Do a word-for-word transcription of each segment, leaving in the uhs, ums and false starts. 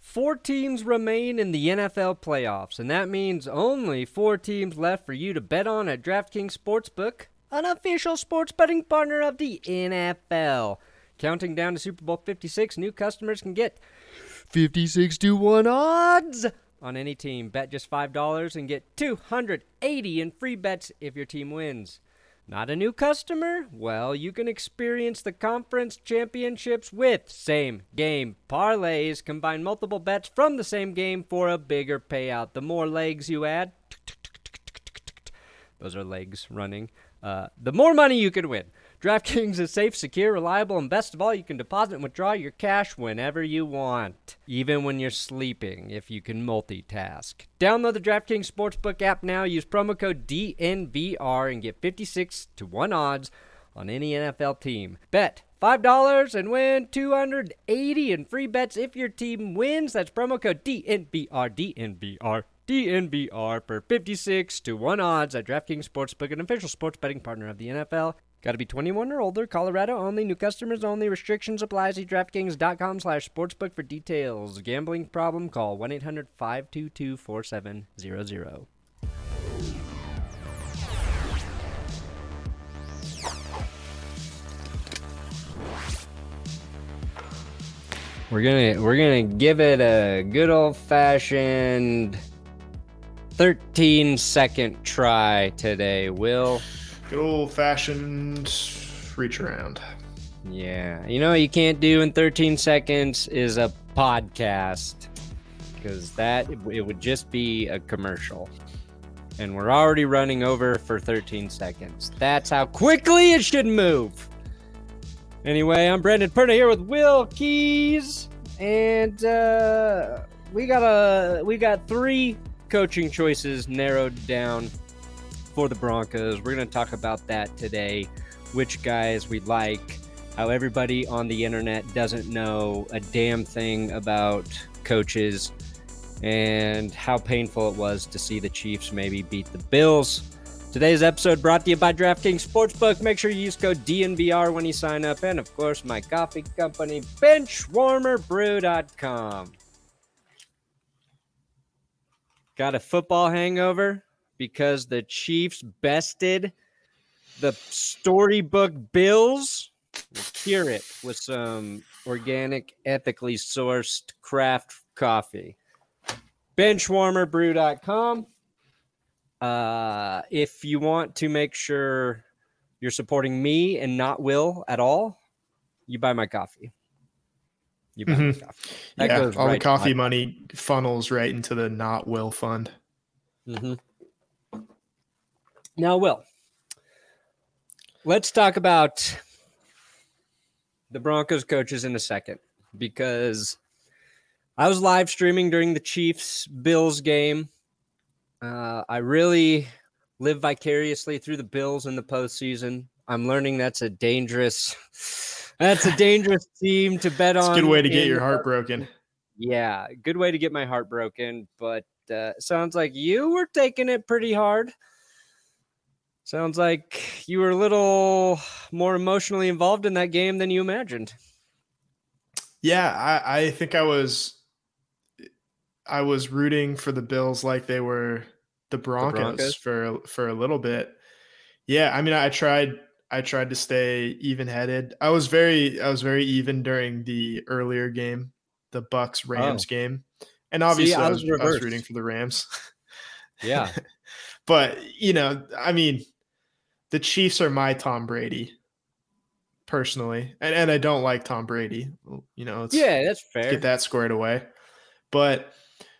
Four teams remain in the N F L playoffs, and that means only four teams left for you to bet on at DraftKings Sportsbook, an official sports betting partner of the N F L. Counting down to Super Bowl fifty-six, new customers can get fifty-six to one odds on any team. Bet just five dollars and get two hundred eighty in free bets if your team wins. Not a new customer? Well, you can experience the conference championships with same-game parlays. Combine multiple bets from the same game for a bigger payout. The more legs you add, those are legs running, uh, the more money you can win. DraftKings is safe, secure, reliable, and best of all, you can deposit and withdraw your cash whenever you want, even when you're sleeping, if you can multitask. Download the DraftKings Sportsbook app now. Use promo code D N V R and get fifty-six to one odds on any N F L team. Bet five dollars and win two hundred eighty in free bets if your team wins. That's promo code D N V R, D N V R, D N V R for fifty-six to one odds at DraftKings Sportsbook, an official sports betting partner of the N F L. Got to be twenty-one or older, Colorado only, new customers only, restrictions apply. See DraftKings.com slash sportsbook for details. Gambling problem? Call one eight hundred five two two four seven zero zero. We're gonna we're gonna give it a good old-fashioned thirteen-second try today, Will. Good old-fashioned reach around. Yeah. You know what you can't do in thirteen seconds is a podcast, because that it would just be a commercial. And we're already running over for thirteen seconds. That's how quickly it should move. Anyway, I'm Brandon Perna here with Will Keys. And uh, we got a, we got three coaching choices narrowed down for the Broncos. We're going to talk about that today, which guys we like, how everybody on the internet doesn't know a damn thing about coaches, and how painful it was to see the Chiefs maybe beat the Bills. Today's episode brought to you by DraftKings Sportsbook. Make sure you use code D N V R when you sign up, and of course my coffee company, bench warmer brew dot com. Got a football hangover? Because the Chiefs bested the storybook Bills. We'll cure it with some organic, ethically sourced craft coffee. bench warmer brew dot com. Uh, if you want to make sure you're supporting me and not Will at all, you buy my coffee. You buy mm-hmm. my coffee. That yeah, goes all right the coffee on. Money funnels right into the not Will fund. Mm-hmm. Now, Will, let's talk about the Broncos coaches in a second, because I was live streaming during the Chiefs-Bills game. Uh, I really live vicariously through the Bills in the postseason. I'm learning that's a dangerous, that's a dangerous team to bet on. It's a good way to get your heart broken. Yeah, good way to get my heart broken, but uh, sounds like you were taking it pretty hard. Sounds like you were a little more emotionally involved in that game than you imagined. Yeah, I, I think I was I was rooting for the Bills like they were the Broncos, the Broncos for for a little bit. Yeah, I mean I tried I tried to stay even-headed. I was very I was very even during the earlier game, the Bucks Rams oh. game. And obviously See, I, was, I, was I was rooting for the Rams. Yeah. But, you know, I mean, the Chiefs are my Tom Brady, personally. And and I don't like Tom Brady. You know, it's, yeah, that's fair. Let's get that squared away. But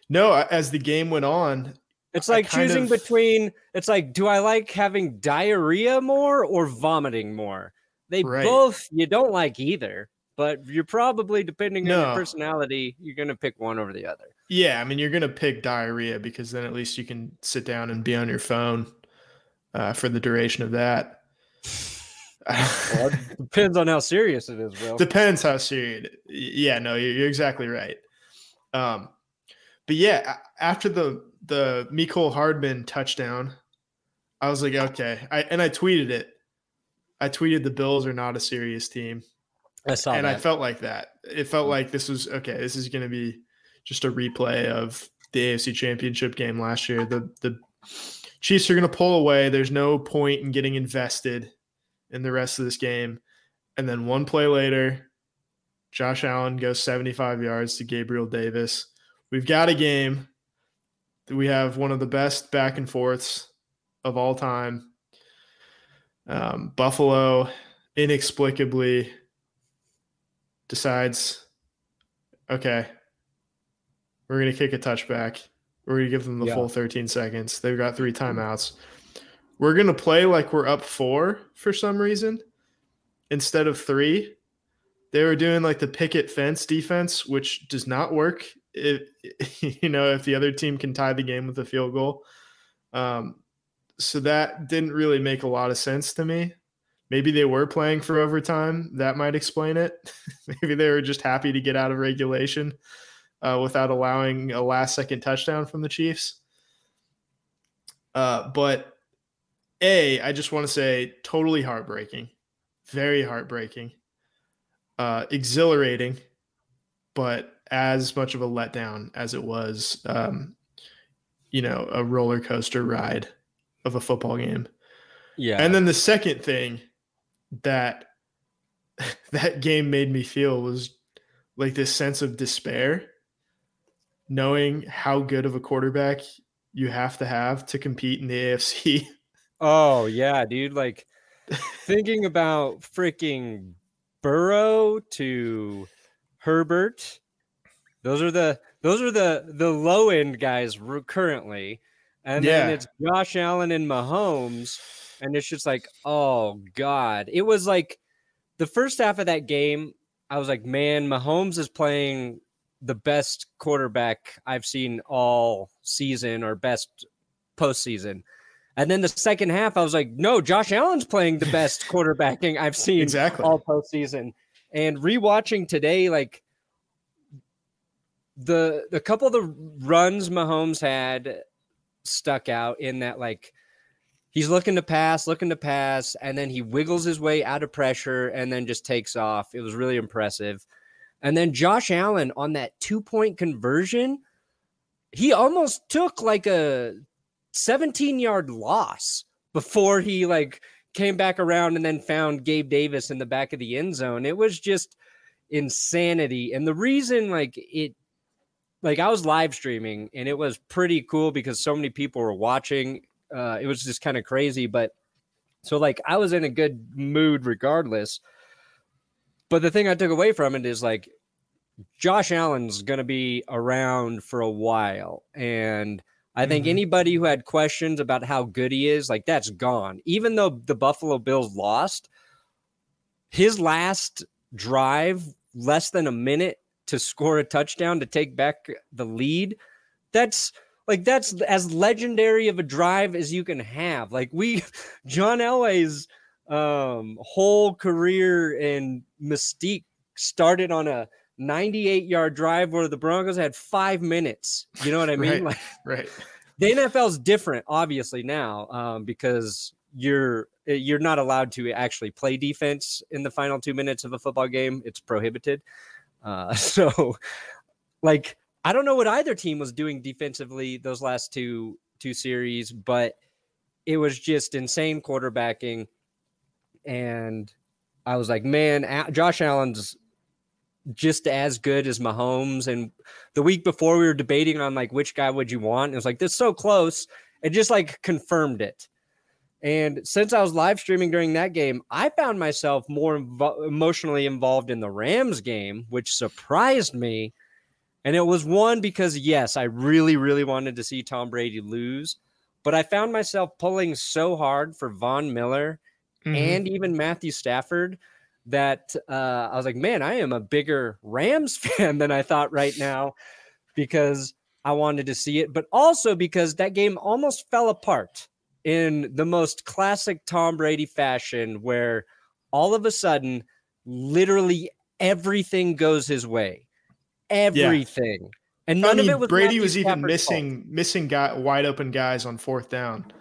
no, as the game went on, it's like choosing of, between. It's like, do I like having diarrhea more or vomiting more? They right. both. You don't like either. but you're probably, depending no. on your personality, you're going to pick one over the other. Yeah, I mean, you're going to pick diarrhea because then at least you can sit down and be on your phone uh, for the duration of that. Well, it depends on how serious it is, Will. Depends how serious. Yeah, no, you're, you're exactly right. Um, but yeah, after the the Mecole Hardman touchdown, I was like, okay. I and I tweeted it. I tweeted the Bills are not a serious team. I saw and that. I felt like that. It felt like this was okay. This is going to be just a replay of the A F C Championship game last year. The the Chiefs are going to pull away. There's no point in getting invested in the rest of this game. And then one play later, Josh Allen goes seventy-five yards to Gabriel Davis. We've got a game that we have one of the best back and forths of all time. Um, Buffalo inexplicably decides, okay, we're going to kick a touchback. We're going to give them the yeah. full thirteen seconds. They've got three timeouts. We're going to play like we're up four for some reason instead of three. They were doing like the picket fence defense, which does not work. It, you know, if the other team can tie the game with a field goal. Um, so that didn't really make a lot of sense to me. Maybe they were playing for overtime. That might explain it. Maybe they were just happy to get out of regulation uh, without allowing a last-second touchdown from the Chiefs. Uh, but, A, I just want to say totally heartbreaking, very heartbreaking, uh, exhilarating, but as much of a letdown as it was, um, you know, a roller coaster ride of a football game. Yeah. And then the second thing that that game made me feel was like this sense of despair, knowing how good of a quarterback you have to have to compete in the A F C. Oh, yeah, dude. Like thinking about freaking Burrow to Herbert. Those are the those are the, the low end guys currently. And yeah. then it's Josh Allen and Mahomes. And it's just like, oh, God. It was like the first half of that game, I was like, man, Mahomes is playing the best quarterback I've seen all season or best postseason. And then the second half, I was like, no, Josh Allen's playing the best quarterbacking I've seen exactly. all postseason. And rewatching today, like the, the couple of the runs Mahomes had stuck out in that, like, he's looking to pass, looking to pass, and then he wiggles his way out of pressure and then just takes off. It was really impressive. And then Josh Allen on that two-point conversion, he almost took like a seventeen-yard loss before he like came back around and then found Gabe Davis in the back of the end zone. It was just insanity. And the reason like it like I was live streaming and it was pretty cool because so many people were watching. Uh, it was just kind of crazy, but so like I was in a good mood regardless. But the thing I took away from it is like Josh Allen's going to be around for a while. And I think mm-hmm. anybody who had questions about how good he is, like that's gone. Even though the Buffalo Bills lost, his last drive, less than a minute to score a touchdown to take back the lead, that's Like, that's as legendary of a drive as you can have. Like, we, John Elway's um, whole career in mystique started on a ninety-eight-yard drive where the Broncos had five minutes. You know what I mean? right, like, right. The N F L's different, obviously, now um, because you're you're not allowed to actually play defense in the final two minutes of a football game. It's prohibited. Uh, so, like... I don't know what either team was doing defensively those last two two series, but it was just insane quarterbacking. And I was like, man, Josh Allen's just as good as Mahomes. And the week before we were debating on like, which guy would you want? And it was like, this is so close. It just like confirmed it. And since I was live streaming during that game, I found myself more invo- emotionally involved in the Rams game, which surprised me. And it was one because, yes, I really, really wanted to see Tom Brady lose. But I found myself pulling so hard for Von Miller mm-hmm. and even Matthew Stafford that uh, I was like, man, I am a bigger Rams fan than I thought right now, because I wanted to see it, but also because that game almost fell apart in the most classic Tom Brady fashion, where all of a sudden, literally everything goes his way. Everything. Yeah. And none I mean, of it was Brady Matthew was even Stafford's missing fault. missing guy, wide open guys on fourth down.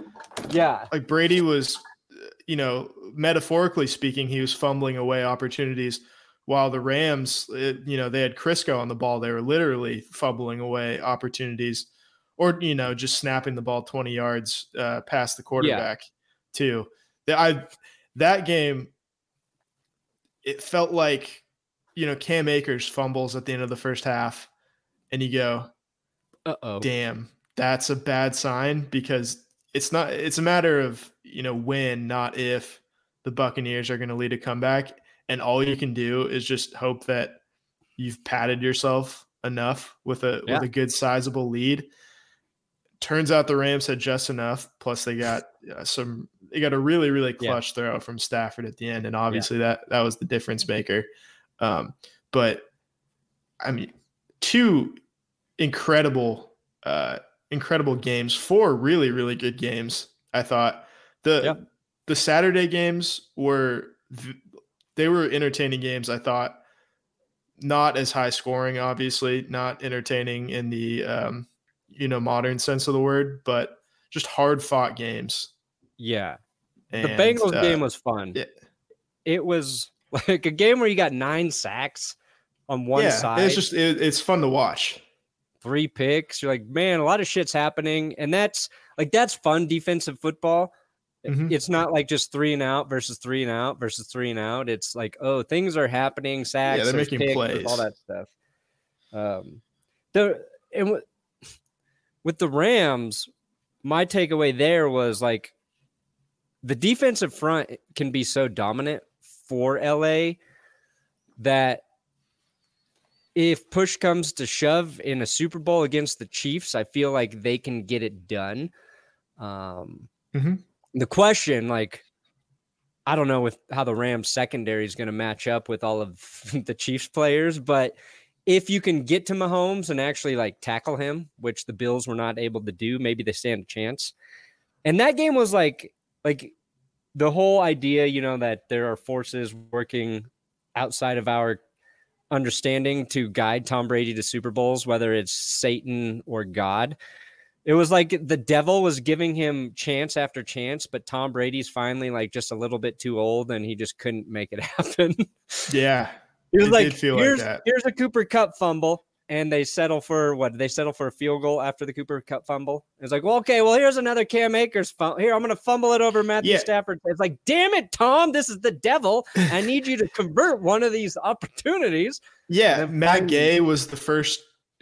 Yeah. Like Brady was, you know, metaphorically speaking, he was fumbling away opportunities, while the Rams, it, you know, they had Crisco on the ball. They were literally fumbling away opportunities, or, you know, just snapping the ball twenty yards uh, past the quarterback yeah. too. The, I, that game, it felt like, you know, Cam Akers fumbles at the end of the first half, and you go, uh-oh, damn, that's a bad sign, because it's not, it's a matter of, you know, when, not if, the Buccaneers are going to lead a comeback. And all you can do is just hope that you've padded yourself enough with a yeah. with a good sizable lead. Turns out the Rams had just enough. Plus they got uh, some, they got a really, really clutch yeah. throw from Stafford at the end. And obviously yeah. that, that was the difference maker. Um, but I mean, two incredible, uh, incredible games, four really, really good games. I thought the, yeah. the Saturday games were, v- they were entertaining games. I thought not as high scoring, obviously not entertaining in the, um, you know, modern sense of the word, but just hard fought games. Yeah. And the Bengals uh, game was fun. It, it was like a game where you got nine sacks on one yeah, side. It's just, it, it's fun to watch. Three picks. You're like, man, a lot of shit's happening. And that's like, that's fun defensive football. Mm-hmm. It's not like just three and out versus three and out versus three and out. It's like, oh, things are happening. Sacks, yeah, they're making picks, plays, all that stuff. Um, the and w- with the Rams, my takeaway there was like the defensive front can be so dominant for L A that if push comes to shove in a Super Bowl against the Chiefs, I feel like they can get it done. Um, mm-hmm. The question, like, I don't know with how the Rams secondary is going to match up with all of the Chiefs players, but if you can get to Mahomes and actually like tackle him, which the Bills were not able to do, maybe they stand a chance. And that game was like, like the whole idea, you know, that there are forces working outside of our understanding to guide Tom Brady to Super Bowls, whether it's Satan or God. It was like the devil was giving him chance after chance, but Tom Brady's finally like just a little bit too old and he just couldn't make it happen. Yeah. It was it like, feel here's, like that. Here's a Cooper Kupp fumble, and they settle for what? They settle for a field goal after the Cooper Kupp fumble. It's like, well, okay, well, here's another Cam Akers fumble. Here, I'm going to fumble it over Matthew yeah. Stafford. It's like, damn it, Tom, this is the devil. I need you to convert one of these opportunities. Yeah. Matt Gay was the first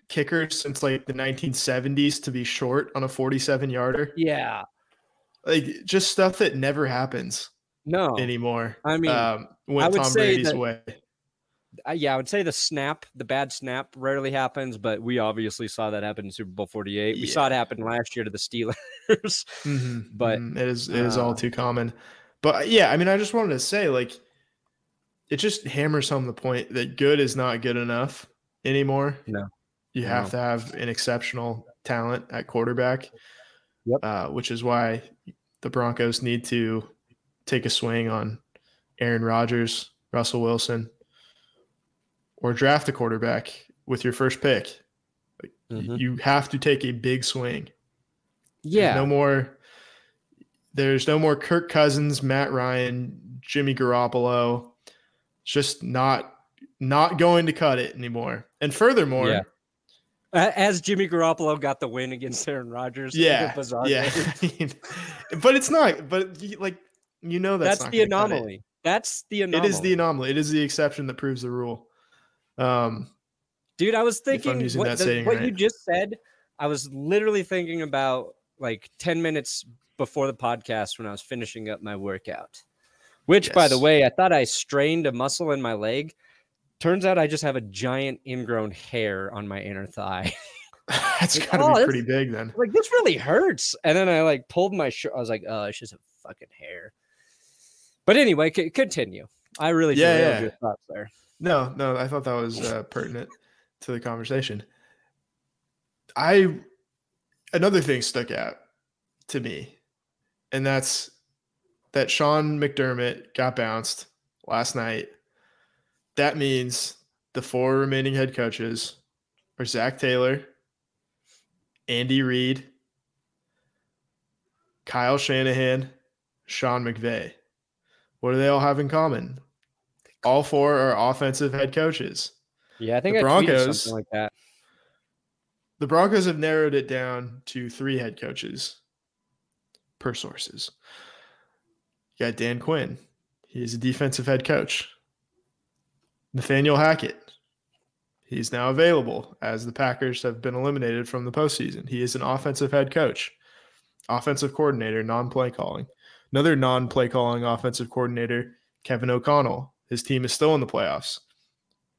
kicker since like the nineteen seventies to be short on a forty-seven yarder. Yeah. Like just stuff that never happens. No anymore. I mean, um, when I would Tom say Brady's that, way. Uh, yeah. I would say the snap, the bad snap rarely happens, but we obviously saw that happen in Super Bowl forty-eight. We yeah. saw it happen last year to the Steelers, mm-hmm. but mm-hmm. it is, it is uh, all too common. But yeah, I mean, I just wanted to say like, it just hammers home the point that good is not good enough anymore. No. You have to have an exceptional talent at quarterback, yep. uh, which is why the Broncos need to take a swing on Aaron Rodgers, Russell Wilson, or draft a quarterback with your first pick. Mm-hmm. You have to take a big swing. Yeah. There's no more, there's no more Kirk Cousins, Matt Ryan, Jimmy Garoppolo. Just not, not going to cut it anymore. And furthermore, yeah. as Jimmy Garoppolo got the win against Aaron Rodgers. Yeah. yeah. But it's not, but like, you know, that's, that's not the anomaly. That's the anomaly. It is the anomaly. It is the exception that proves the rule. Um, Dude, I was thinking what, the, saying, what right. you just said. I was literally thinking about like ten minutes before the podcast when I was finishing up my workout, which yes. by the way, I thought I strained a muscle in my leg. Turns out I just have a giant ingrown hair on my inner thigh. That's like, gotta oh, be pretty big then. Like this really hurts. And then I like pulled my shirt. I was like, oh, it's just a fucking hair. But anyway, c- continue. I really yeah, derailed yeah. your thoughts there. No, no, I thought that was uh, pertinent to the conversation. I another thing stuck out to me, and that's that Sean McDermott got bounced last night. That means the four remaining head coaches are Zach Taylor, Andy Reid, Kyle Shanahan, Sean McVay. What do they all have in common? All four are offensive head coaches. Yeah, I think the I Broncos, tweeted something like that. The Broncos have narrowed it down to three head coaches per sources. You got Dan Quinn. He's a defensive head coach. Nathaniel Hackett. He's now available as the Packers have been eliminated from the postseason. He is an offensive head coach, offensive coordinator, non-play calling. Another non-play calling offensive coordinator, Kevin O'Connell. His team is still in the playoffs.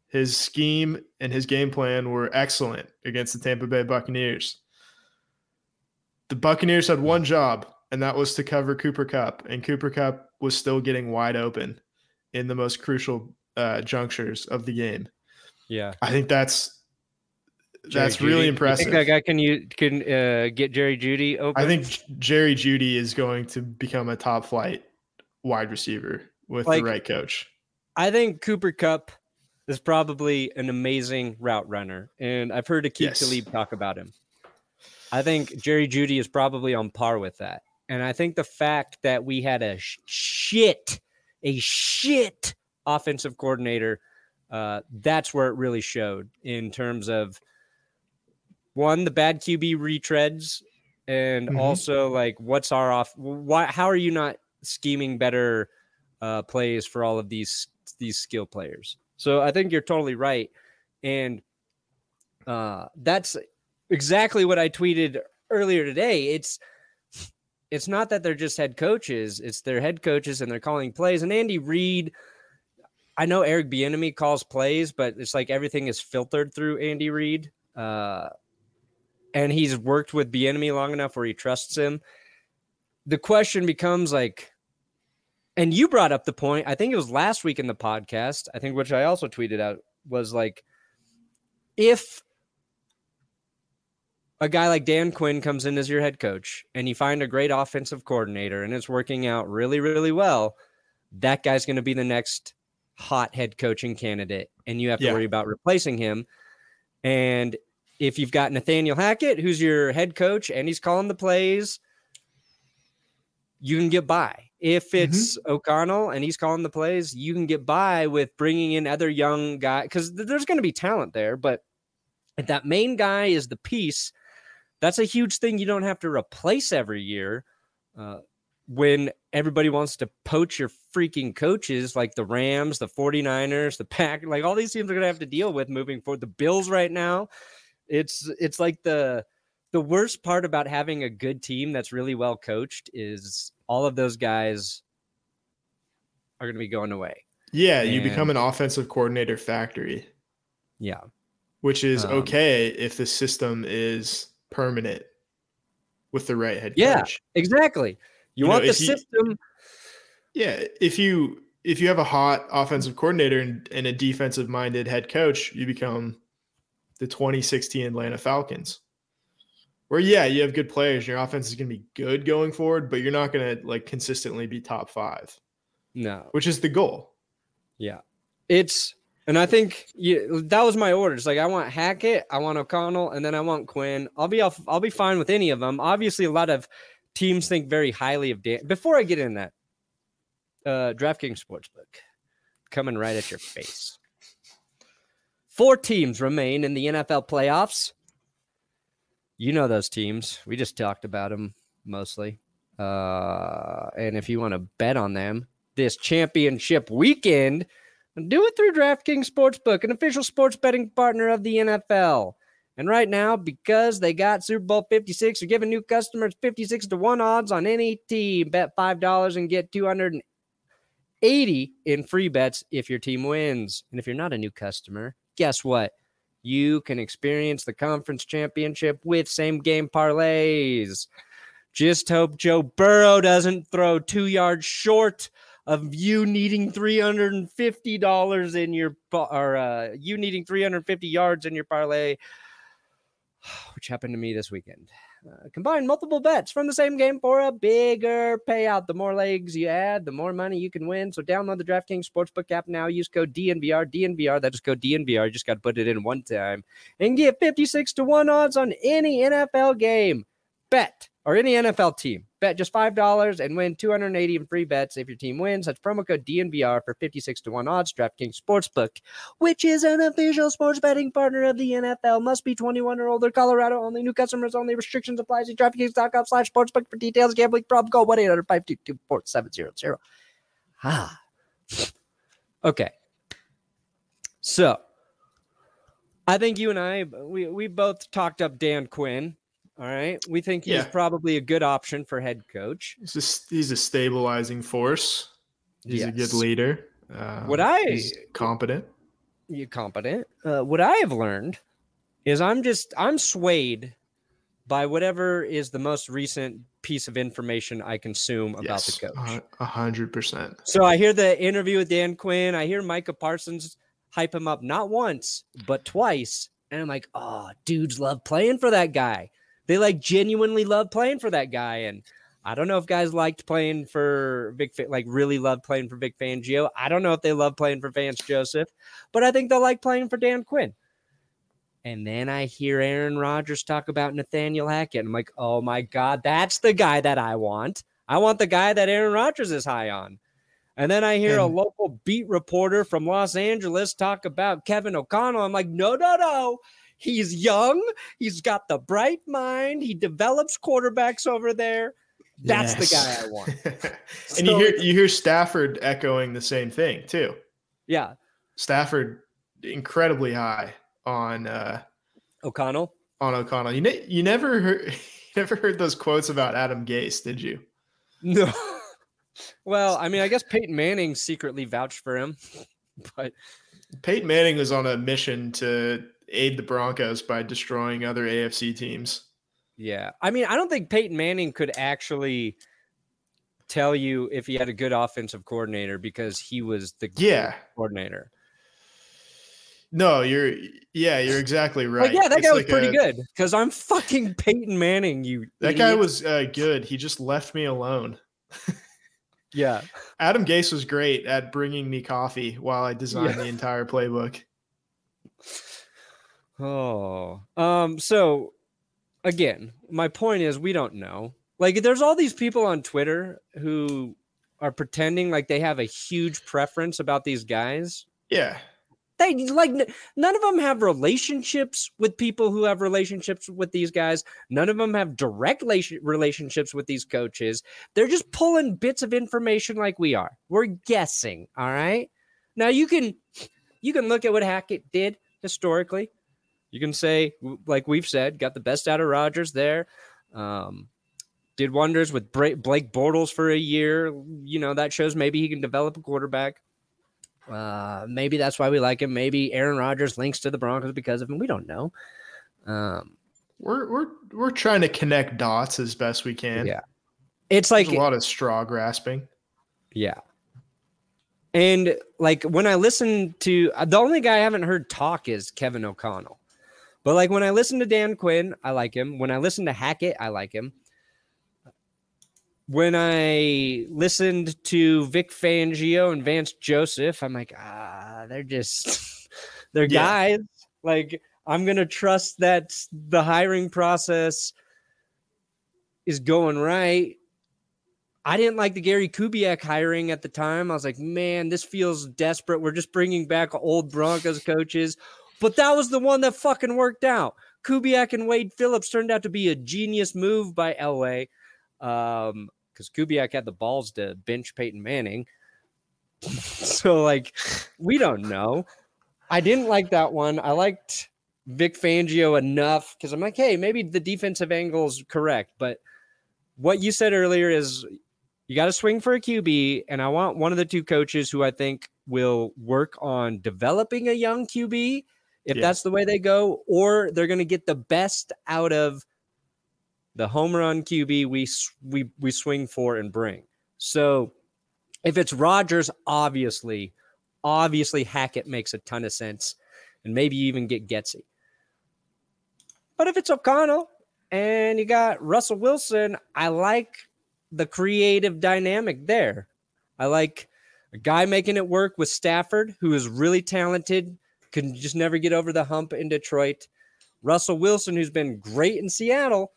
His scheme and his game plan were excellent against the Tampa Bay Buccaneers. The Buccaneers had one job, and that was to cover Cooper Kupp, and Cooper Kupp was still getting wide open in the most crucial uh, junctures of the game. Yeah, I think that's that's Jerry really Jeudy. impressive. You think that guy can you can uh, get Jerry Jeudy open? I think Jerry Jeudy is going to become a top flight wide receiver with like, the right coach. I think Cooper Kupp is probably an amazing route runner, and I've heard Aqib yes. Talib talk about him. I think Jerry Jeudy is probably on par with that, and I think the fact that we had a shit, a shit offensive coordinator. Uh, that's where it really showed in terms of one, the bad Q B retreads, and mm-hmm. also like what's our off? Why? How are you not scheming better uh, plays for all of these these skill players? So I think you're totally right, and uh, that's exactly what I tweeted earlier today. It's it's not that they're just head coaches; it's their head coaches and they're calling plays. And Andy Reid. I know Eric Bieniemy calls plays, but it's like everything is filtered through Andy Reid. Uh, and he's worked with Bieniemy long enough where he trusts him. The question becomes like, and you brought up the point, I think it was last week in the podcast, I think, which I also tweeted out, was like, if a guy like Dan Quinn comes in as your head coach and you find a great offensive coordinator and it's working out really, really well, that guy's going to be the next hot head coaching candidate, and you have to yeah. worry about replacing him. And if you've got Nathaniel Hackett, who's your head coach, and he's calling the plays, you can get by. If it's mm-hmm. O'Connell and he's calling the plays, you can get by with bringing in other young guys because th- there's going to be talent there. But if that main guy is the piece, that's a huge thing you don't have to replace every year. Uh, when everybody wants to poach your freaking coaches like the Rams, the 49ers, the Packers, like all these teams are going to have to deal with moving forward. The Bills right now, it's it's like the the worst part about having a good team that's really well coached is all of those guys are going to be going away. Yeah, and you become an offensive coordinator factory. Yeah. Which is um, okay if the system is permanent with the right head yeah, coach. Yeah, exactly. You, you want know, the system. You, yeah. If you if you have a hot offensive coordinator and, and a defensive minded head coach, you become the twenty sixteen Atlanta Falcons. Where yeah, you have good players, your offense is gonna be good going forward, but you're not gonna like consistently be top five. No. Which is the goal. Yeah. It's and I think you, that was my orders. Like I want Hackett, I want O'Connell, and then I want Quinn. I'll be off, I'll be fine with any of them. Obviously, a lot of teams think very highly of Dan. Before I get in that, uh, DraftKings Sportsbook coming right at your face. Four teams remain in the N F L playoffs. You know those teams. We just talked about them mostly. Uh, and if you want to bet on them this championship weekend, do it through DraftKings Sportsbook, an official sports betting partner of the N F L. And right now, because they got Super Bowl fifty-six, they're giving new customers fifty-six to one odds on any team. Bet five dollars and get two hundred eighty dollars in free bets if your team wins. And if you're not a new customer, guess what? You can experience the conference championship with same-game parlays. Just hope Joe Burrow doesn't throw two yards short of you needing three hundred fifty dollars in your or uh, you needing three hundred fifty yards in your parlay, which happened to me this weekend. Uh, combine multiple bets from the same game for a bigger payout. The more legs you add, the more money you can win. So download the DraftKings Sportsbook app now. Use code D N V R. D N V R, that is code D N V R. You just got to put it in one time and get fifty-six to one odds on any N F L game. Bet, or any N F L team. Bet just five dollars and win two hundred eighty dollars in free bets if your team wins. That's promo code D N V R for fifty-six to one odds. DraftKings Sportsbook, which is an official sports betting partner of the N F L. Must be twenty-one or older. Colorado only. New customers only. Restrictions apply. See DraftKings.com slash sportsbook for details. Gambling problem? Call one eight hundred five two two four seven zero zero. Ah. Okay. So, I think you and I, we, we both talked up Dan Quinn. All right. We think he's yeah. probably a good option for head coach. He's a, he's a stabilizing force. He's yes. a good leader. Uh, what I he's competent. You're competent. Uh, what I have learned is I'm just I'm swayed by whatever is the most recent piece of information I consume about yes, the coach. A hundred percent. So I hear the interview with Dan Quinn. I hear Micah Parsons hype him up not once, but twice. And I'm like, oh, dudes love playing for that guy. They like genuinely love playing for that guy. And I don't know if guys liked playing for Vic, like really loved playing for Vic Fangio. I don't know if they love playing for Vance Joseph, but I think they'll like playing for Dan Quinn. And then I hear Aaron Rodgers talk about Nathaniel Hackett. And I'm like, oh my God, that's the guy that I want. I want the guy that Aaron Rodgers is high on. And then I hear a local beat reporter from Los Angeles talk about Kevin O'Connell. I'm like, no, no, no. He's young. He's got the bright mind. He develops quarterbacks over there. That's yes. the guy I want. So, and you hear you hear Stafford echoing the same thing too. Yeah, Stafford incredibly high on uh, O'Connell. On O'Connell, you ne- you never heard, you never heard those quotes about Adam Gase, did you? No. Well, I mean, I guess Peyton Manning secretly vouched for him, but Peyton Manning was on a mission to aid the Broncos by destroying other A F C teams. Yeah. I mean, I don't think Peyton Manning could actually tell you if he had a good offensive coordinator because he was the yeah. coordinator. No, you're yeah, you're exactly right. Like, yeah, that it's guy was like pretty a, good because I'm fucking Peyton Manning, you That idiot. guy was uh, good. He just left me alone. Yeah. Adam Gase was great at bringing me coffee while I designed yeah. the entire playbook. Oh, um, so again, my point is we don't know. Like, there's all these people on Twitter who are pretending like they have a huge preference about these guys. Yeah. They like n- none of them have relationships with people who have relationships with these guys. None of them have direct la- relationships with these coaches. They're just pulling bits of information like we are. We're guessing. All right. Now you can, you can look at what Hackett did historically. You can say, like we've said, got the best out of Rodgers there. Um, did wonders with Bra- Blake Bortles for a year. You know, that shows maybe he can develop a quarterback. Uh, maybe that's why we like him. Maybe Aaron Rodgers links to the Broncos because of him. We don't know. Um, we're we're we're trying to connect dots as best we can. Yeah, it's like There's a lot of straw grasping. Yeah. And like when I listen to the only guy I haven't heard talk is Kevin O'Connell. But like when I listen to Dan Quinn, I like him. When I listen to Hackett, I like him. When I listened to Vic Fangio and Vance Joseph, I'm like, ah, they're just, they're yeah. guys. Like, I'm going to trust that the hiring process is going right. I didn't like the Gary Kubiak hiring at the time. I was like, man, this feels desperate. We're just bringing back old Broncos coaches. But that was the one that fucking worked out. Kubiak and Wade Phillips turned out to be a genius move by L A um, because Kubiak had the balls to bench Peyton Manning. So, like, we don't know. I didn't like that one. I liked Vic Fangio enough because I'm like, hey, maybe the defensive angle is correct. But what you said earlier is you got to swing for a Q B, and I want one of the two coaches who I think will work on developing a young Q B. If yeah. that's the way they go, or they're going to get the best out of the home run Q B we we we swing for and bring. So If it's Rodgers, obviously, obviously Hackett makes a ton of sense, and maybe you even get Getsy. But if it's O'Connell and you got Russell Wilson, I like the creative dynamic there. I like a guy making it work with Stafford, who is really talented, can just never get over the hump in Detroit. Russell Wilson, who's been great in Seattle,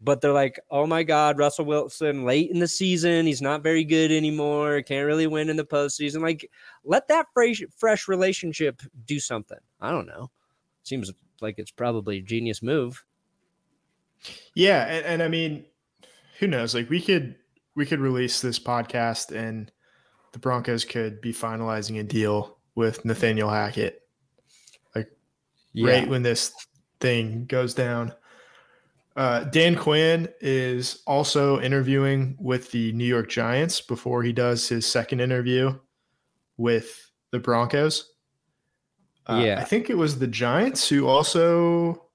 but they're like, oh my God, Russell Wilson, late in the season, he's not very good anymore, can't really win in the postseason. Like, let that fresh, fresh relationship do something. I don't know. Seems like it's probably a genius move. Yeah, and, and I mean, who knows? Like, we could we could release this podcast and the Broncos could be finalizing a deal with Nathaniel Hackett, like yeah. right when this thing goes down. Uh, Dan Quinn is also interviewing with the New York Giants before he does his second interview with the Broncos. Uh, yeah, I think it was the Giants who also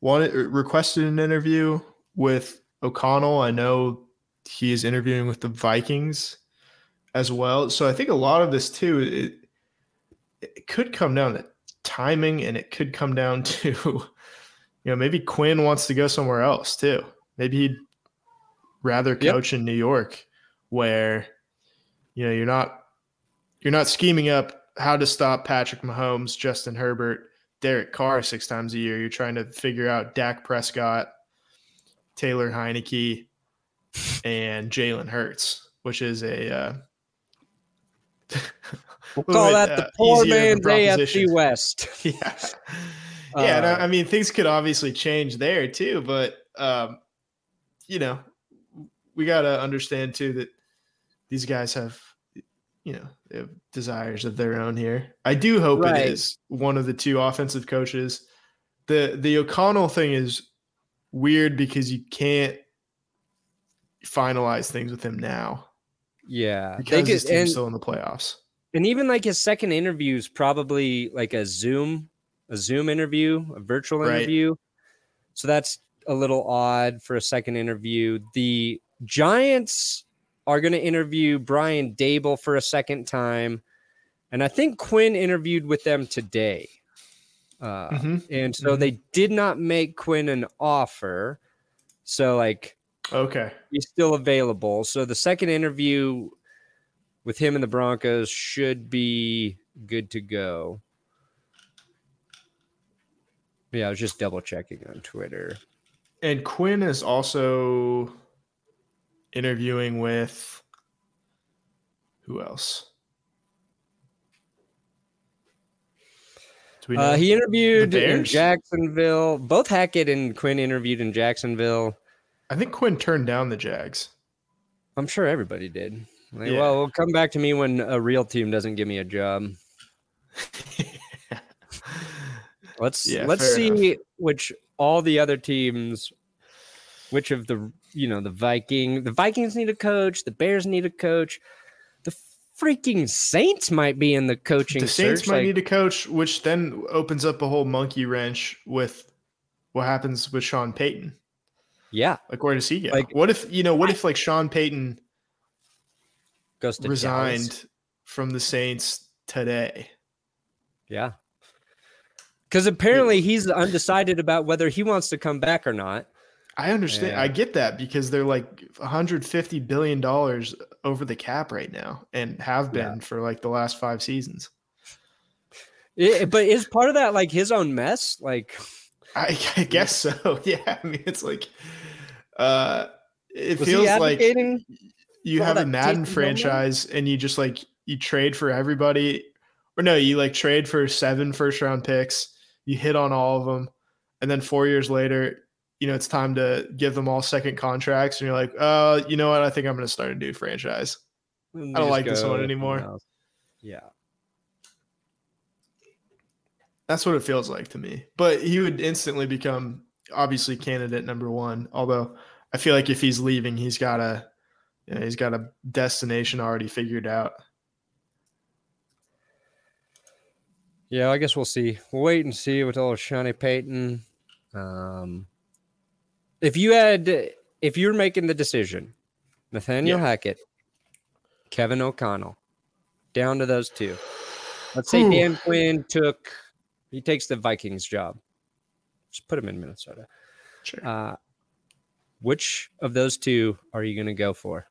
wanted requested an interview with O'Connell. I know he is interviewing with the Vikings as well. So I think a lot of this too, it, it could come down to timing, and it could come down to, you know, maybe Quinn wants to go somewhere else too. Maybe he'd rather coach yep. in New York, where, you know, you're not you're not scheming up how to stop Patrick Mahomes, Justin Herbert, Derek Carr six times a year. You're trying to figure out Dak Prescott, Taylor Heineke, and Jalen Hurts, which is a uh, we'll call bit, that the uh, poor man's A F C West. yeah, yeah. Uh, and I, I mean, things could obviously change there too, but um, you know, we got to understand too that these guys have, you know, they have desires of their own here. I do hope right. it is one of the two offensive coaches. the The O'Connell thing is weird because you can't finalize things with him now. Yeah. Because his team's still in the playoffs. And even like his second interview is probably like a Zoom, a Zoom interview, a virtual right. interview. So that's a little odd for a second interview. The Giants are going to interview Brian Dable for a second time. And I think Quinn interviewed with them today. Uh, mm-hmm. And so mm-hmm. they did not make Quinn an offer. So like, okay, he's still available. So the second interview with him and the Broncos should be good to go. Yeah, I was just double checking on Twitter. And Quinn is also interviewing with who else? Do we know? Uh, he interviewed in Jacksonville. Both Hackett and Quinn interviewed in Jacksonville. I think Quinn turned down the Jags. I'm sure everybody did. Like, yeah. Well, come back to me when a real team doesn't give me a job. let's yeah, let's see enough. which all the other teams, which of the, you know, the Viking, the Vikings need a coach, the Bears need a coach, the freaking Saints might be in the coaching. The Saints search. might like, need a coach, which then opens up a whole monkey wrench with what happens with Sean Payton. Yeah. Like, where does he go? Like, what if, you know, what I, if like Sean Payton goes to resigned Dallas. from the Saints today? Yeah. Because apparently yeah. he's undecided about whether he wants to come back or not. I understand. And I get that because they're like one hundred fifty billion dollars over the cap right now and have been yeah. for like the last five seasons. It, but is part of that like his own mess? Like, I, I guess so. Yeah. I mean, it's like, uh, it Was feels like you have a Madden franchise and you just like, you trade for everybody, or no, you like trade for seven first round picks. You hit on all of them. And then four years later, you know, it's time to give them all second contracts. And you're like, oh, you know what? I think I'm going to start a new franchise. I don't like this one anymore. Yeah. That's what it feels like to me. But he would instantly become, obviously, candidate number one. Although I feel like if he's leaving, he's got a, you know, he's got a destination already figured out. Yeah, I guess we'll see. We'll wait and see with old Shawnee Payton. Um, if you had, if you were making the decision, Nathaniel yeah. Hackett, Kevin O'Connell. Down to those two. Let's say Ooh. Dan Quinn took – he takes the Vikings job. Just put him in Minnesota. Sure. Uh, which of those two are you going to go for?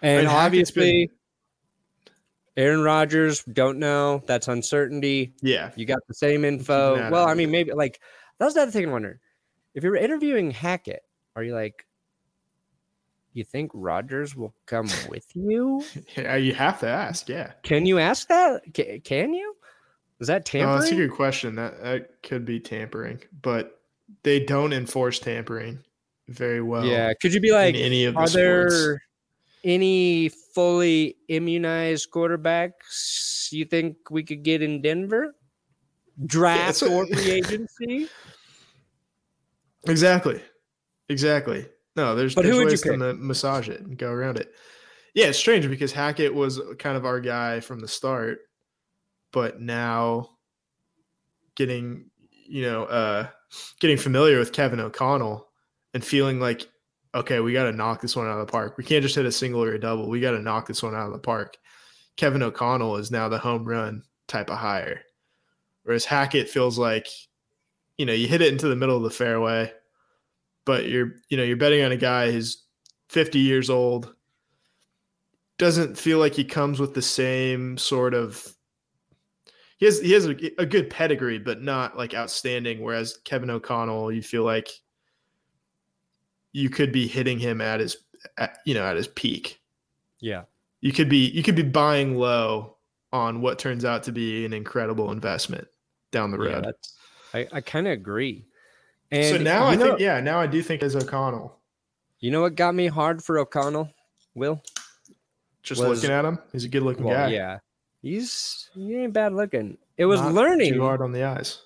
And obviously – Aaron Rodgers, don't know. That's uncertainty. Yeah. You got the same info. Nah, well, I mean, maybe like that was the other thing I wondered. If you're interviewing Hackett, are you like, you think Rodgers will come with you? Yeah, you have to ask. Yeah. Can you ask that? C- can you? Is that tampering? Oh, that's a good question. That, that could be tampering, but they don't enforce tampering very well. Yeah. Could you be like, in any of the are sports. There any fully immunized quarterbacks you think we could get in Denver? Draft yeah, or free agency? Exactly. Exactly. No, there's, there's ways to massage it and go around it. Yeah, it's strange because Hackett was kind of our guy from the start, but now getting, you know, uh, getting familiar with Kevin O'Connell and feeling like, okay, we got to knock this one out of the park. We can't just hit a single or a double. We got to knock this one out of the park. Kevin O'Connell is now the home run type of hire. Whereas Hackett feels like, you know, you hit it into the middle of the fairway, but you're, you know, you're betting on a guy who's fifty years old. Doesn't feel like he comes with the same sort of, he has, he has a, a good pedigree, but not like outstanding. Whereas Kevin O'Connell, you feel like, you could be hitting him at his, at, you know, at his peak. Yeah. You could be, you could be buying low on what turns out to be an incredible investment down the road. Yeah, I, I kind of agree. And so now I know, think, yeah, now I do think it's O'Connell. You know what got me hard for O'Connell, Will? Just was, looking at him. He's a good looking well, guy. Yeah. He's, he ain't bad looking. It was Not learning too hard on the eyes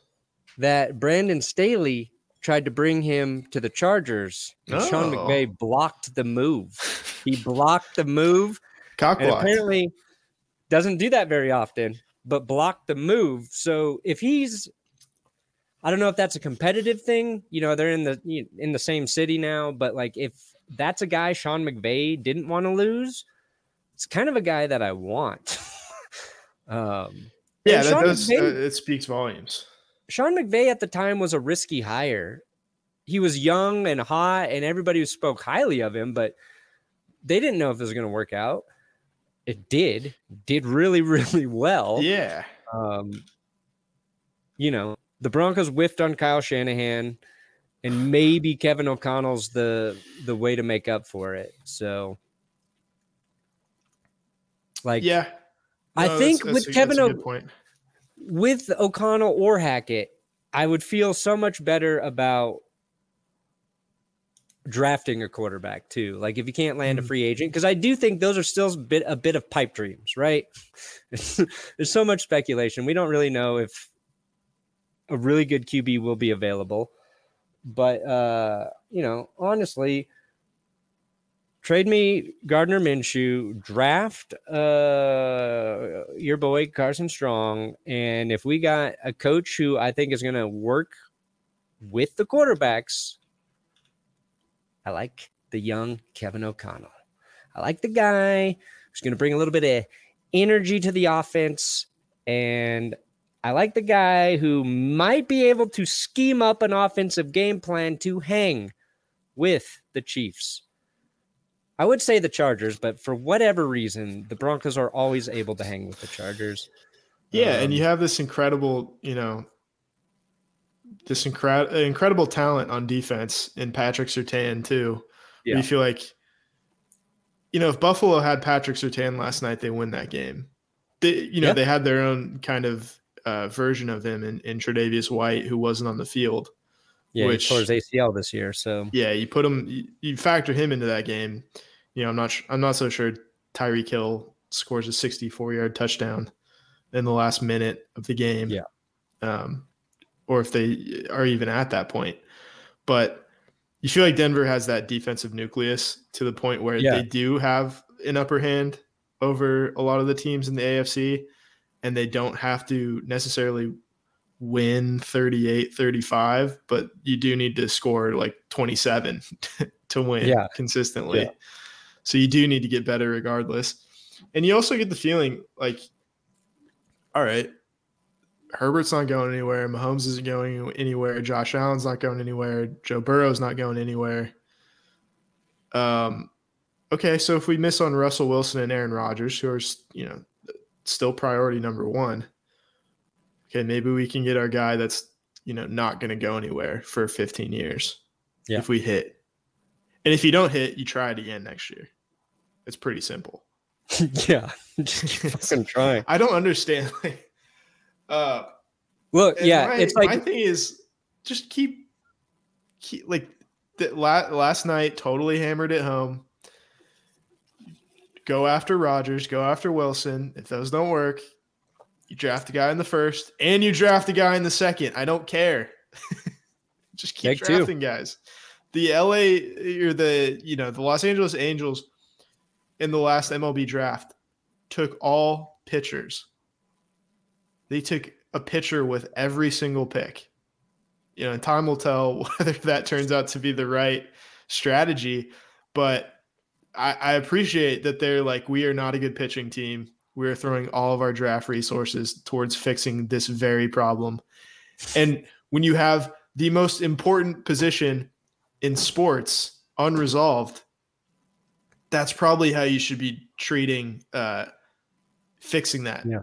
that Brandon Staley tried to bring him to the Chargers. And oh. Sean McVay blocked the move. He blocked the move. Cock blocked. Apparently doesn't do that very often, but blocked the move. So if he's, I don't know if that's a competitive thing. You know, they're in the in the same city now, but like if that's a guy Sean McVay didn't want to lose, it's kind of a guy that I want. um, yeah, that does, McVay, uh, it speaks volumes. Sean McVay at the time was a risky hire. He was young and hot, and everybody spoke highly of him, but they didn't know if it was going to work out. It did. Did really, really well. Yeah. Um, you know, the Broncos whiffed on Kyle Shanahan, and maybe Kevin O'Connell's the the way to make up for it. So, like, yeah, no, I think that's, that's, with Kevin O'Connell. With O'Connell or Hackett, I would feel so much better about drafting a quarterback too. Like if you can't land a free agent, because I do think those are still a bit, a bit of pipe dreams, right? There's so much speculation. We don't really know if a really good Q B will be available. But, uh, you know, honestly, trade me Gardner Minshew, draft uh, your boy Carson Strong, and if we got a coach who I think is going to work with the quarterbacks, I like the young Kevin O'Connell. I like the guy who's going to bring a little bit of energy to the offense, and I like the guy who might be able to scheme up an offensive game plan to hang with the Chiefs. I would say the Chargers, but for whatever reason, the Broncos are always able to hang with the Chargers. Yeah, um, and you have this incredible, you know, this incre- incredible talent on defense in Patrick Surtain, too. Yeah. You feel like, you know, if Buffalo had Patrick Surtain last night, they win that game. They, you know, yeah. they had their own kind of uh, version of him in, in Tre'Davious White, who wasn't on the field. Yeah, which, he tore his A C L this year. So yeah, you put him, you, you factor him into that game. You know, I'm not, I'm not so sure Tyreek Hill scores a sixty-four yard touchdown in the last minute of the game. Yeah, um, or if they are even at that point. But you feel like Denver has that defensive nucleus to the point where yeah. they do have an upper hand over a lot of the teams in the A F C, and they don't have to necessarily win thirty-eight thirty-five, but you do need to score like twenty-seven to win yeah. consistently. Yeah. So you do need to get better regardless. And you also get the feeling like, all right, Herbert's not going anywhere. Mahomes isn't going anywhere. Josh Allen's not going anywhere. Joe Burrow's not going anywhere. Um, okay, so if we miss on Russell Wilson and Aaron Rodgers, who are, you know, still priority number one, okay, maybe we can get our guy that's, you know, not going to go anywhere for fifteen years yeah. if we hit. And if you don't hit, you try it again next year. It's pretty simple. Yeah, just fucking try. I don't understand. uh, well, yeah, my, it's like my thing is just keep, keep like the, la- last night totally hammered it home. Go after Rodgers, go after Wilson. If those don't work, you draft a guy in the first and you draft a guy in the second. I don't care. Just keep Take drafting two. guys. The L A or the, you know, the Los Angeles Angels in the last M L B draft took all pitchers. They took a pitcher with every single pick. You know, and time will tell whether that turns out to be the right strategy. But I, I appreciate that they're like, we are not a good pitching team. We are throwing all of our draft resources towards fixing this very problem. And when you have the most important position in sports unresolved, that's probably how you should be treating uh, fixing that yeah.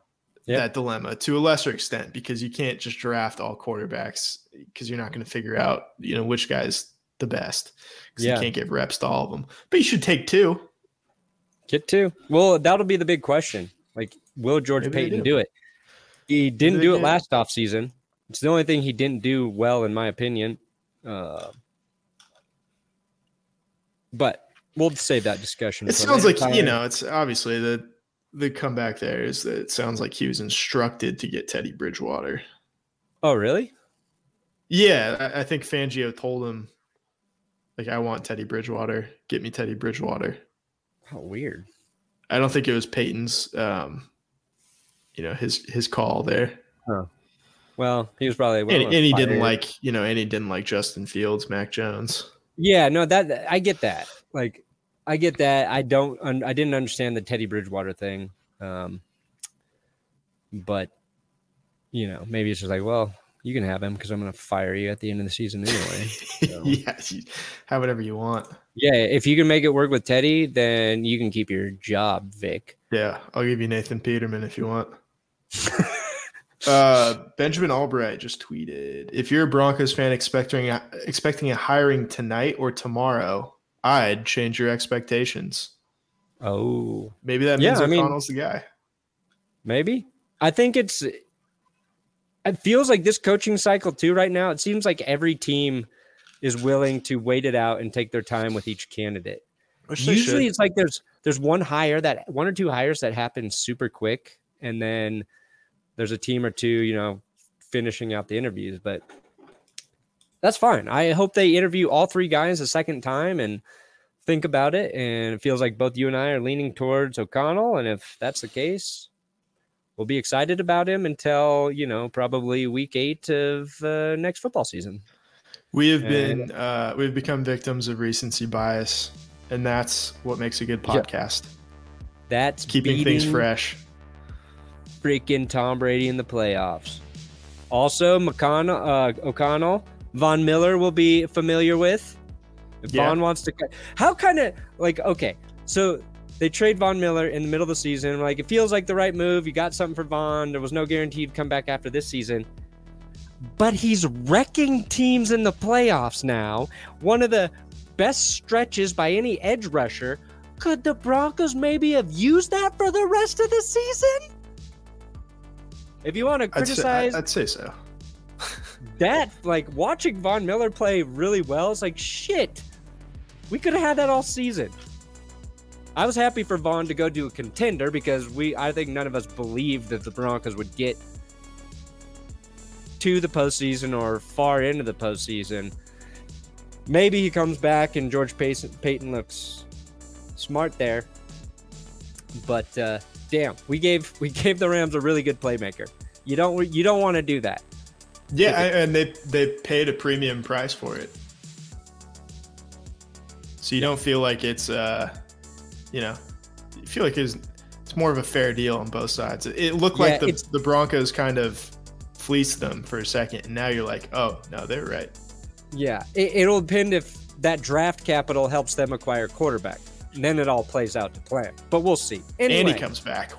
yep. that dilemma to a lesser extent, because you can't just draft all quarterbacks because you're not going to figure out, you know, which guy's the best because yeah. you can't give reps to all of them. But you should take two. Get two. Well, that'll be the big question. Like, will George Maybe Payton do. do it? He didn't do it did. last offseason. It's the only thing he didn't do well, in my opinion. Uh, but we'll save that discussion. It sounds like, you know, it's obviously the the comeback there is that it sounds like he was instructed to get Teddy Bridgewater. Oh, really? Yeah, I, I think Fangio told him, like, I want Teddy Bridgewater. Get me Teddy Bridgewater. How weird. I don't think it was Peyton's, um, you know, his his call there. Huh. Well, he was probably well and, and he didn't like, you know, and he didn't like Justin Fields, Mac Jones. Yeah, no, that I get that. Like, I get that. I don't. Un, I didn't understand the Teddy Bridgewater thing, um, but you know, maybe it's just like, well, you can have him because I'm going to fire you at the end of the season anyway. So. Yeah, have whatever you want. Yeah, if you can make it work with Teddy, then you can keep your job, Vic. Yeah, I'll give you Nathan Peterman if you want. Uh, Benjamin Albright just tweeted, if you're a Broncos fan expecting a, expecting a hiring tonight or tomorrow, I'd change your expectations. Oh, maybe that means yeah, O'Connell's I mean, the guy. Maybe. I think it's, it feels like this coaching cycle too right now, it seems like every team is willing to wait it out and take their time with each candidate. Usually it's like there's, there's one hire that one or two hires that happen super quick. And then there's a team or two, you know, finishing out the interviews, but that's fine. I hope they interview all three guys a second time and think about it. And it feels like both you and I are leaning towards O'Connell. And if that's the case, we'll be excited about him until, you know, probably week eight of uh, next football season. We have and, been, uh, we've become victims of recency bias, and that's what makes a good podcast. Yeah. That's keeping things fresh. Freaking Tom Brady in the playoffs. Also, McConnell, uh, O'Connell, Von Miller will be familiar with. If yeah. Von wants to, how kind of like okay, so they trade Von Miller in the middle of the season. Like it feels like the right move. You got something for Von. There was no guarantee he'd come back after this season, but he's wrecking teams in the playoffs now. One of the best stretches by any edge rusher. Could the Broncos maybe have used that for the rest of the season? If you want to criticize, I'd say, I'd say so. That, like, watching Von Miller play really well is like, shit, we could have had that all season. I was happy for Von to go to a contender because we, I think none of us believed that the Broncos would get to the postseason or far into the postseason. Maybe he comes back and George Payton, Payton looks smart there. But, uh, damn, we gave we gave the Rams a really good playmaker. You don't you don't want to do that. Yeah, I, and they they paid a premium price for it, so you yeah. don't feel like it's uh, you know, I feel like it was, it's more of a fair deal on both sides. It, it looked yeah, like the, the Broncos kind of fleeced them for a second, and now you're like, oh, no, they're right. Yeah, it, it'll depend if that draft capital helps them acquire quarterback. And then it all plays out to plan, but we'll see. Anyway, Andy comes back.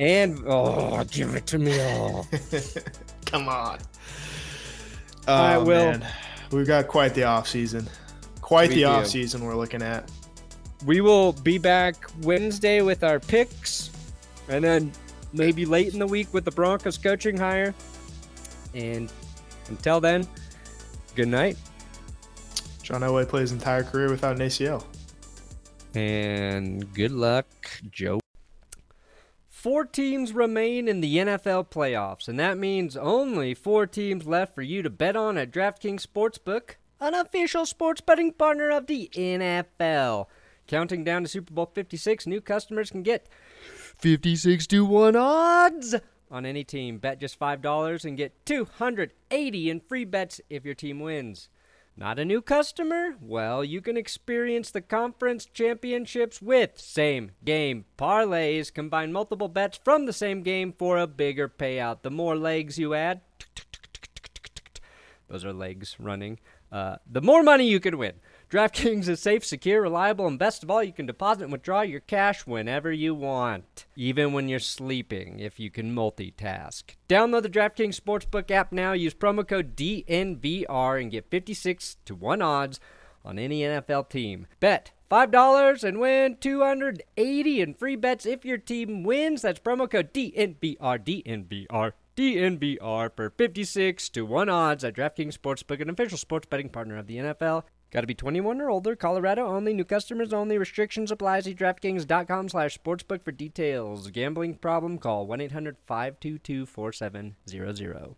And, oh, give it to me all. Come on. Oh, I will. Man. We've got quite the offseason. Quite we the offseason we're looking at. We will be back Wednesday with our picks, and then maybe late in the week with the Broncos coaching hire. And until then, good night. John Elway played his entire career without an A C L. And good luck, Joe. Four teams remain in the N F L playoffs, and that means only four teams left for you to bet on at DraftKings Sportsbook, an official sports betting partner of the N F L. Counting down to Super Bowl fifty-six, new customers can get fifty-six to one odds on any team. Bet just five dollars and get two hundred eighty in free bets if your team wins. Not a new customer? Well, you can experience the conference championships with same game parlays. Combine multiple bets from the same game for a bigger payout. The more legs you add, those are legs running, uh, the more money you can win. DraftKings is safe, secure, reliable, and best of all, you can deposit and withdraw your cash whenever you want, even when you're sleeping, if you can multitask. Download the DraftKings Sportsbook app now. Use promo code D N V R and get fifty-six to one odds on any N F L team. Bet five dollars and win two hundred eighty in free bets if your team wins. That's promo code D N V R, D N V R, D N V R for fifty-six to one odds at DraftKings Sportsbook, an official sports betting partner of the N F L. Got to be twenty-one or older, Colorado only, new customers only, restrictions apply. See DraftKings.com slash sportsbook for details. Gambling problem? Call one eight hundred five two two four seven zero zero.